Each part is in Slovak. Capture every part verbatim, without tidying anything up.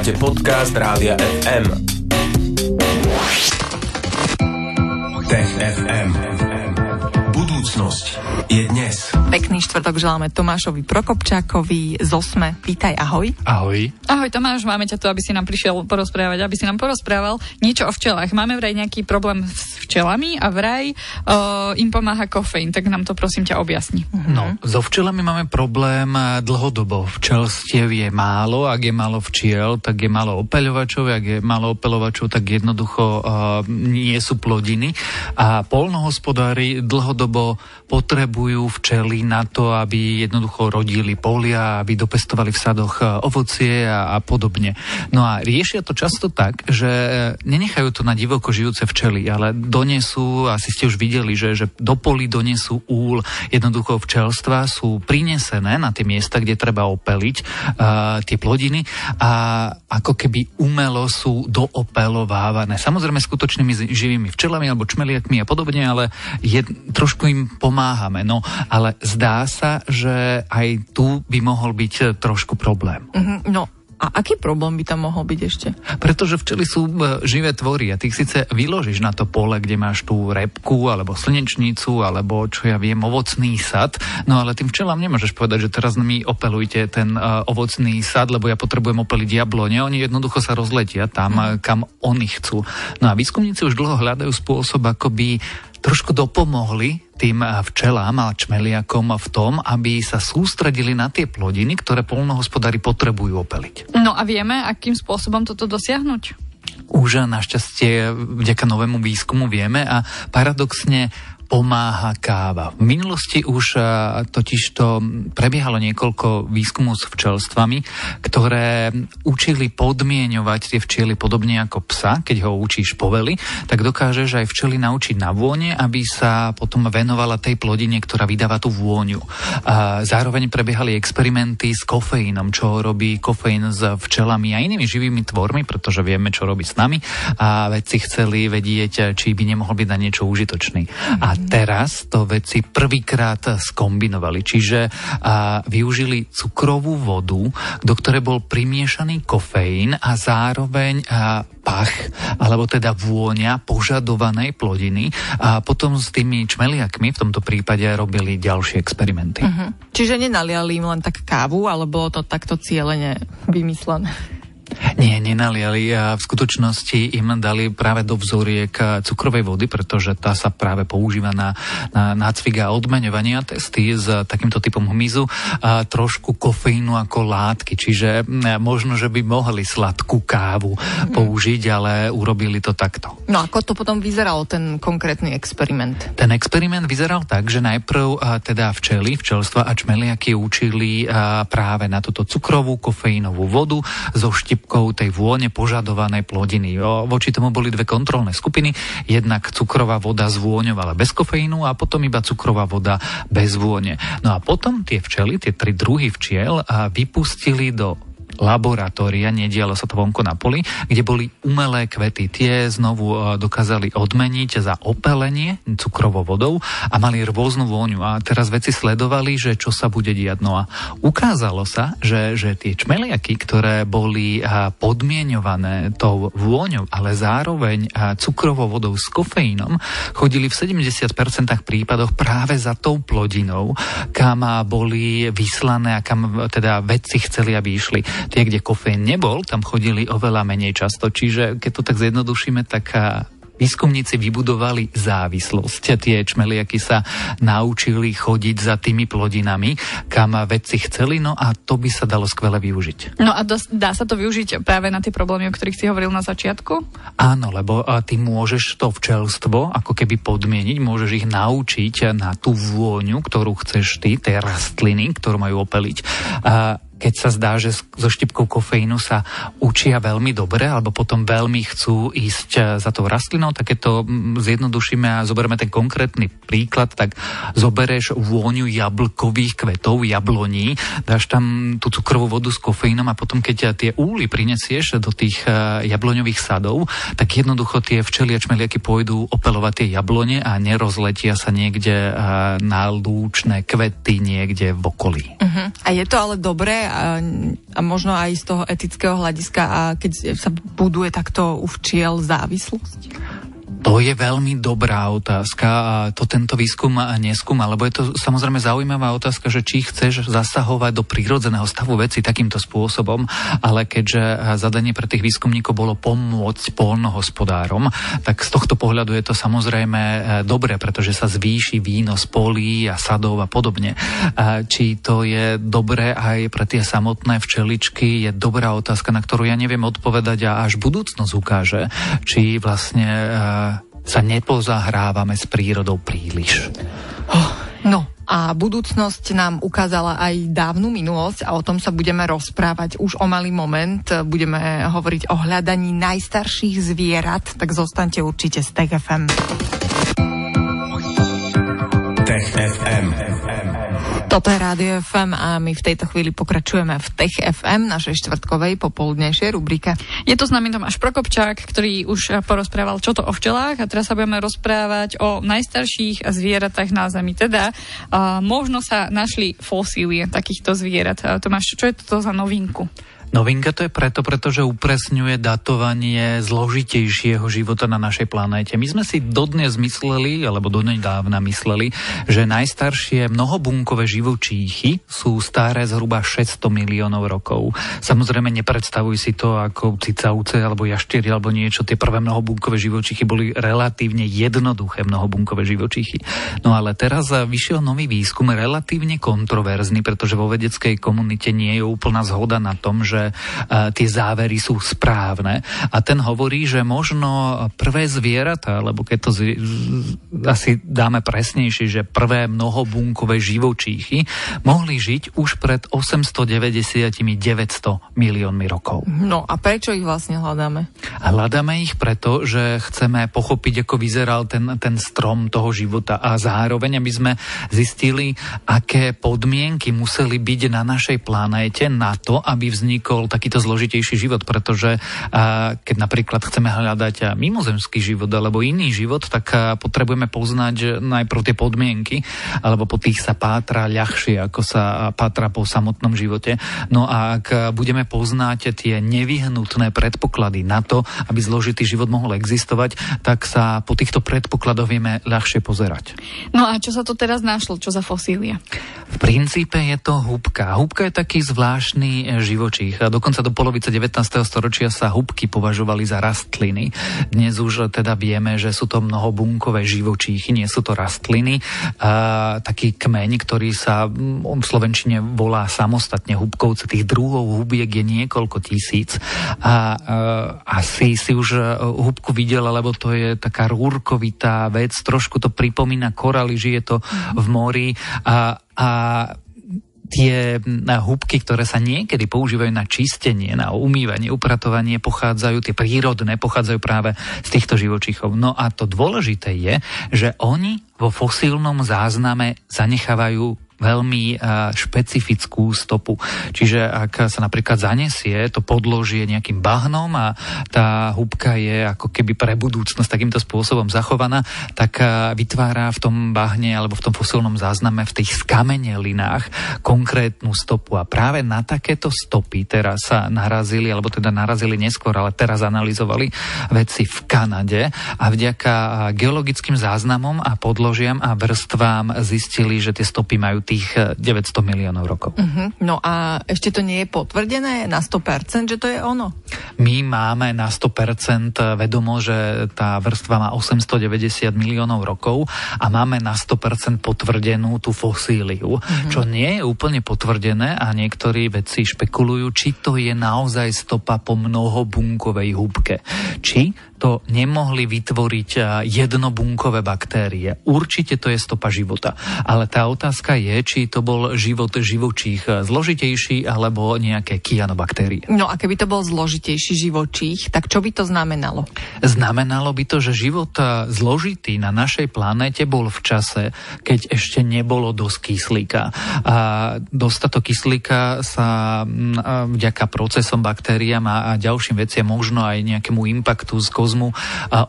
Počúvate podcast Rádia ef em. Tech ef em. Budúcnosť je dnes. Pekný štvrtok želáme Tomášovi Prokopčákovi z Osme. Vítaj, ahoj. Ahoj. Ahoj Tomáš, máme ťa tu, aby si nám prišiel porozprávať, aby si nám porozprával niečo o včelách. Máme vraj nejaký problém s včelami a vraj uh, im pomáha kofeín, tak nám to prosím ťa objasni. No, so včelami máme problém dlhodobo. Včelstiev je málo, ak je málo včiel, tak je málo opeľovačov, ak je málo opeľovačov, tak jednoducho uh, nie sú plodiny a poľnohospodári dlhodobo potrebujú včely na to, aby jednoducho rodili polia, aby dopestovali v sadoch ovocie a, a podobne. No a riešia to často tak, že nenechajú to na divoko žijúce včely, ale donesú, asi ste už videli, že, že do polí donesú úl. Jednoducho včelstva sú prinesené na tie miesta, kde treba opeliť uh, tie plodiny a ako keby umelo sú doopelovávané. Samozrejme skutočnými živými včelami alebo čmeliakmi a podobne, ale je, trošku im pomáhame. No, ale zdá sa, že aj tu by mohol byť trošku problém. No. A aký problém by tam mohol byť ešte? Pretože včely sú živé tvory a ty ich síce vyložíš na to pole, kde máš tú repku alebo slnečnicu alebo čo ja viem, ovocný sad, no ale tým včelám nemôžeš povedať, že teraz mi opelujte ten uh, ovocný sad, lebo ja potrebujem opeliť jablone. Oni jednoducho sa rozletia tam, mm. kam oni chcú. No a výskumníci už dlho hľadajú spôsob, ako by trošku dopomohli tým včelám a čmeliakom v tom, aby sa sústredili na tie plodiny, ktoré poľnohospodári potrebujú opeliť. No a vieme, akým spôsobom toto dosiahnuť? Už našťastie vďaka novému výskumu vieme a paradoxne pomáha káva. V minulosti už totižto prebiehalo niekoľko výskumov s včelstvami, ktoré učili podmieňovať tie včiely podobne ako psa, keď ho učíš povely, tak dokážeš aj včely naučiť na vône, aby sa potom venovala tej plodine, ktorá vydáva tú vôňu. A zároveň prebiehali experimenty s kofeínom, čo robí kofeín s včelami a inými živými tvormi, pretože vieme, čo robí s nami a vedci chceli vedieť, či by nemohol byť na niečo užitočný. A teraz to veci prvýkrát skombinovali, čiže a, využili cukrovú vodu, do ktorej bol primiešaný kofeín a zároveň a, pach, alebo teda vôňa požadovanej plodiny a potom s tými čmeliakmi v tomto prípade robili ďalšie experimenty. Uh-huh. Čiže nenaliali im len tak kávu, ale bolo to takto cielene vymyslené? Nie, nenaliali a v skutočnosti im dali práve do vzoriek cukrovej vody, pretože tá sa práve používa na nácvik a odmeňovania testy s takýmto typom hmyzu a trošku kofeínu ako látky, čiže možno, že by mohli sladkú kávu použiť, ale urobili to takto. No ako to potom vyzeral ten konkrétny experiment? Ten experiment vyzeral tak, že najprv teda včely, včelstva a čmeliaky učili práve na túto cukrovú kofeínovú vodu zo štipou tej vône požadovanej plodiny. Voči tomu boli dve kontrolné skupiny, jednak cukrová voda s vôňou, ale bez kofeínu a potom iba cukrová voda bez vône. No a potom tie včely, tie tri druhy včiel vypustili do laboratória, nedialo sa to vonko na poli, kde boli umelé kvety. Tie znovu dokázali odmeniť za opelenie cukrovou vodou a mali rôznu vôňu. A teraz vedci sledovali, že čo sa bude diať. No a ukázalo sa, že, že tie čmeliaky, ktoré boli podmienované tou vôňou, ale zároveň cukrovou vodou s kofeínom, chodili v sedemdesiat percent prípadoch práve za tou plodinou, kam boli vyslané a kam teda vedci chceli, aby išli. Tie, kde kofeín nebol, tam chodili oveľa menej často. Čiže keď to tak zjednodušíme, tak výskumníci vybudovali závislosť. Tie čmeliaky sa naučili chodiť za tými plodinami, kam vedci chceli, no a to by sa dalo skvele využiť. No a dos- dá sa to využiť práve na tie problémy, o ktorých si hovoril na začiatku? Áno, lebo ty môžeš to včelstvo ako keby podmieniť, môžeš ich naučiť na tú vôňu, ktorú chceš ty, tie rastliny, ktorú majú opeliť. A keď sa zdá, že so štipkou kofeínu sa učia veľmi dobre, alebo potom veľmi chcú ísť za tou rastlinou, tak keď to zjednodušíme a zoberieme ten konkrétny príklad, tak zoberieš vôňu jablkových kvetov, jabloní, dáš tam tú cukrovú vodu s kofeínom a potom keď tie úly prinesieš do tých jabloňových sadov, tak jednoducho tie včeli a čmeliaky pôjdu opelovať tie jablone a nerozletia sa niekde na lúčne kvety, niekde v okolí. Uh-huh. A je to ale dobré, a, a možno aj z toho etického hľadiska, a keď sa buduje takto u včiel závislosť? To je veľmi dobrá otázka a to tento výskum neskúma, lebo je to samozrejme zaujímavá otázka, že či chceš zasahovať do prírodzeného stavu veci takýmto spôsobom, ale keďže zadanie pre tých výskumníkov bolo pomôcť poľnohospodárom, tak z tohto pohľadu je to samozrejme dobré, pretože sa zvýši výnos polí a sadov a podobne. Či to je dobré aj pre tie samotné včeličky, je dobrá otázka, na ktorú ja neviem odpovedať a až budúcnosť ukáže, či vlastne sa nepozahrávame s prírodou príliš. Oh, no a budúcnosť nám ukázala aj dávnu minulosť a o tom sa budeme rozprávať už o malý moment. Budeme hovoriť o hľadaní najstarších zvierat, tak zostaňte určite s Tech ef em. Tech ef em. Toto je Rádio ef em a my v tejto chvíli pokračujeme v Tech ef em, našej štvrtkovej popoludnejšej rubrike. Je to s nami Tomáš Prokopčák, ktorý už porozprával čo to o včelách a teraz sa budeme rozprávať o najstarších zvieratách na Zemi. Teda uh, možno sa našli fosílie takýchto zvierat. Tomáš, čo je toto za novinku? Novinka to je preto, pretože upresňuje datovanie zložitejšieho života na našej planéte. My sme si dodnes mysleli, alebo donedávna mysleli, že najstaršie mnohobunkové živočíchy sú staré zhruba šesťsto miliónov rokov. Samozrejme, nepredstavuj si to ako cicavce, alebo jaštyri, alebo niečo. Tie prvé mnohobunkové živočíchy boli relatívne jednoduché mnohobunkové živočíchy. No ale teraz vyšiel nový výskum, relatívne kontroverzný, pretože vo vedeckej komunite nie je úplná zhoda na tom, že tie závery sú správne. A ten hovorí, že možno prvé zvieratá, lebo keď to zvi- asi dáme presnejšie, že prvé mnohobunkové živočíchy mohli žiť už pred osemsto deväťdesiat až deväťsto miliónmi rokov. No a prečo ich vlastne hľadáme? Hľadáme ich preto, že chceme pochopiť, ako vyzeral ten, ten strom toho života a zároveň aby sme zistili, aké podmienky museli byť na našej planéte na to, aby vznikol takýto zložitejší život, pretože keď napríklad chceme hľadať mimozemský život alebo iný život, tak potrebujeme poznať najprv tie podmienky, alebo po tých sa pátra ľahšie, ako sa pátra po samotnom živote. No a ak budeme poznať tie nevyhnutné predpoklady na to, aby zložitý život mohol existovať, tak sa po týchto predpokladoch vieme ľahšie pozerať. No a čo sa to teraz našlo? Čo za fosília? V princípe je to húbka. Húbka je taký zvláštny živočích. Dokonca do polovice devätnásteho storočia sa húbky považovali za rastliny. Dnes už teda vieme, že sú to mnohobunkové živočíchy, nie sú to rastliny. A taký kmeň, ktorý sa v slovenčine volá samostatne húbkovce. Tých druhov húbiek je niekoľko tisíc. A, a asi si už húbku videla, lebo to je taká rúrkovitá vec. Trošku to pripomína koraly, žije to v mori. A, a Tie húbky, ktoré sa niekedy používajú na čistenie, na umývanie, upratovanie, pochádzajú, tie prírodné, pochádzajú práve z týchto živočíchov. No a to dôležité je, že oni vo fosílnom zázname zanechávajú veľmi špecifickú stopu. Čiže ak sa napríklad zanesie, to podložie nejakým bahnom a tá húbka je ako keby pre budúcnosť takýmto spôsobom zachovaná, tak vytvára v tom bahne alebo v tom fosílnom zázname v tých skamenelinách konkrétnu stopu. A práve na takéto stopy teraz sa narazili, alebo teda narazili neskôr, ale teraz analyzovali veci v Kanade a vďaka geologickým záznamom a podložiam a vrstvám zistili, že tie stopy majú tých deväťsto miliónov rokov. Uh-huh. No a ešte to nie je potvrdené na sto percent, že to je ono? My máme na sto percent vedomo, že tá vrstva má osemsto deväťdesiat miliónov rokov a máme na sto percent potvrdenú tú fosíliu, uh-huh. čo nie je úplne potvrdené a niektorí vedci špekulujú, či to je naozaj stopa po mnohobunkovej húbke. Či to nemohli vytvoriť jednobunkové baktérie. Určite to je stopa života. Ale tá otázka je, či to bol život živočích zložitejší, alebo nejaké kyanobaktérie. No a keby to bol zložitejší živočích, tak čo by to znamenalo? Znamenalo by to, že život zložitý na našej planéte bol v čase, keď ešte nebolo dosť kyslíka. A dostatok kyslíka sa vďaka procesom, baktériám a ďalším veciam, možno aj nejakému impaktu z kozmu,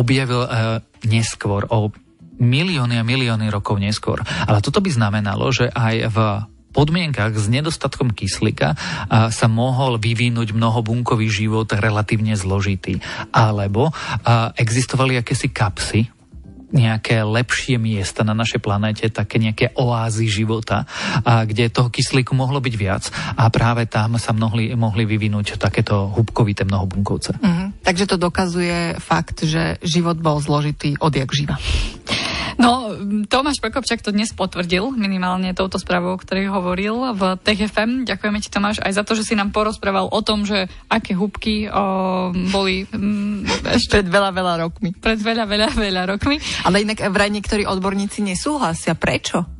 objavil neskôr, o milióny a milióny rokov neskôr. Ale toto by znamenalo, že aj v podmienkach s nedostatkom kyslíka sa mohol vyvinúť mnohobunkový život relatívne zložitý. Alebo existovali akési kapsy, nejaké lepšie miesta na našej planéte, také nejaké oázy života, a kde toho kyslíku mohlo byť viac a práve tam sa mohli, mohli vyvinúť takéto húbkovité mnohobunkovce. Mm-hmm. Takže to dokazuje fakt, že život bol zložitý odjak živa. No, Tomáš Prokopčák to dnes potvrdil, minimálne touto správou, o ktorej hovoril v té há ef em. Ďakujeme ti, Tomáš, aj za to, že si nám porozprával o tom, že aké húbky o, boli mm, ešte pred veľa, veľa rokmi. Pred veľa, veľa, veľa rokmi. Ale inak vraj niektorí odborníci nesúhlasia. Prečo?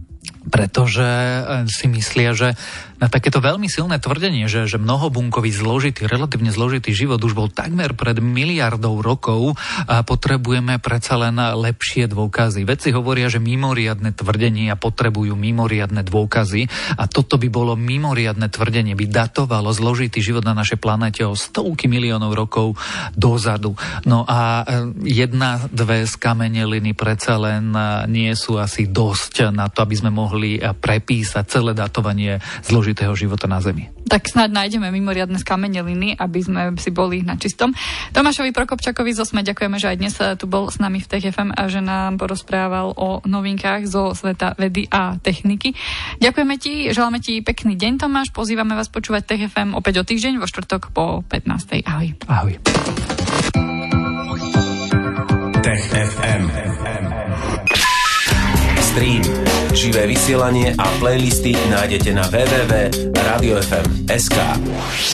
Pretože si myslia, že na takéto veľmi silné tvrdenie, že, že mnohobunkový zložitý, relatívne zložitý život už bol takmer pred miliardou rokov a potrebujeme predsa len lepšie dôkazy. Vedci hovoria, že mimoriadne tvrdenia potrebujú mimoriadne dôkazy a toto by bolo mimoriadne tvrdenie, by datovalo zložitý život na našej planete o stovky miliónov rokov dozadu. No a jedna, dve skameneliny predsa len nie sú asi dosť na to, aby sme mohli prepísať celé datovanie zložitého života na Zemi. Tak snáď nájdeme mimoriadne skameneliny, aby sme si boli na čistom. Tomášovi Prokopčakovi zo SME ďakujeme, že aj dnes tu bol s nami v té há ef em a že nám porozprával o novinkách zo sveta vedy a techniky. Ďakujeme ti, želáme ti pekný deň, Tomáš. Pozývame vás počúvať té há ef em opäť o týždeň vo štvrtok po pätnástej. Ahoj. Ahoj. té há ef em Stream, živé vysielanie a playlisty nájdete na w w w bodka radio f m bodka s k.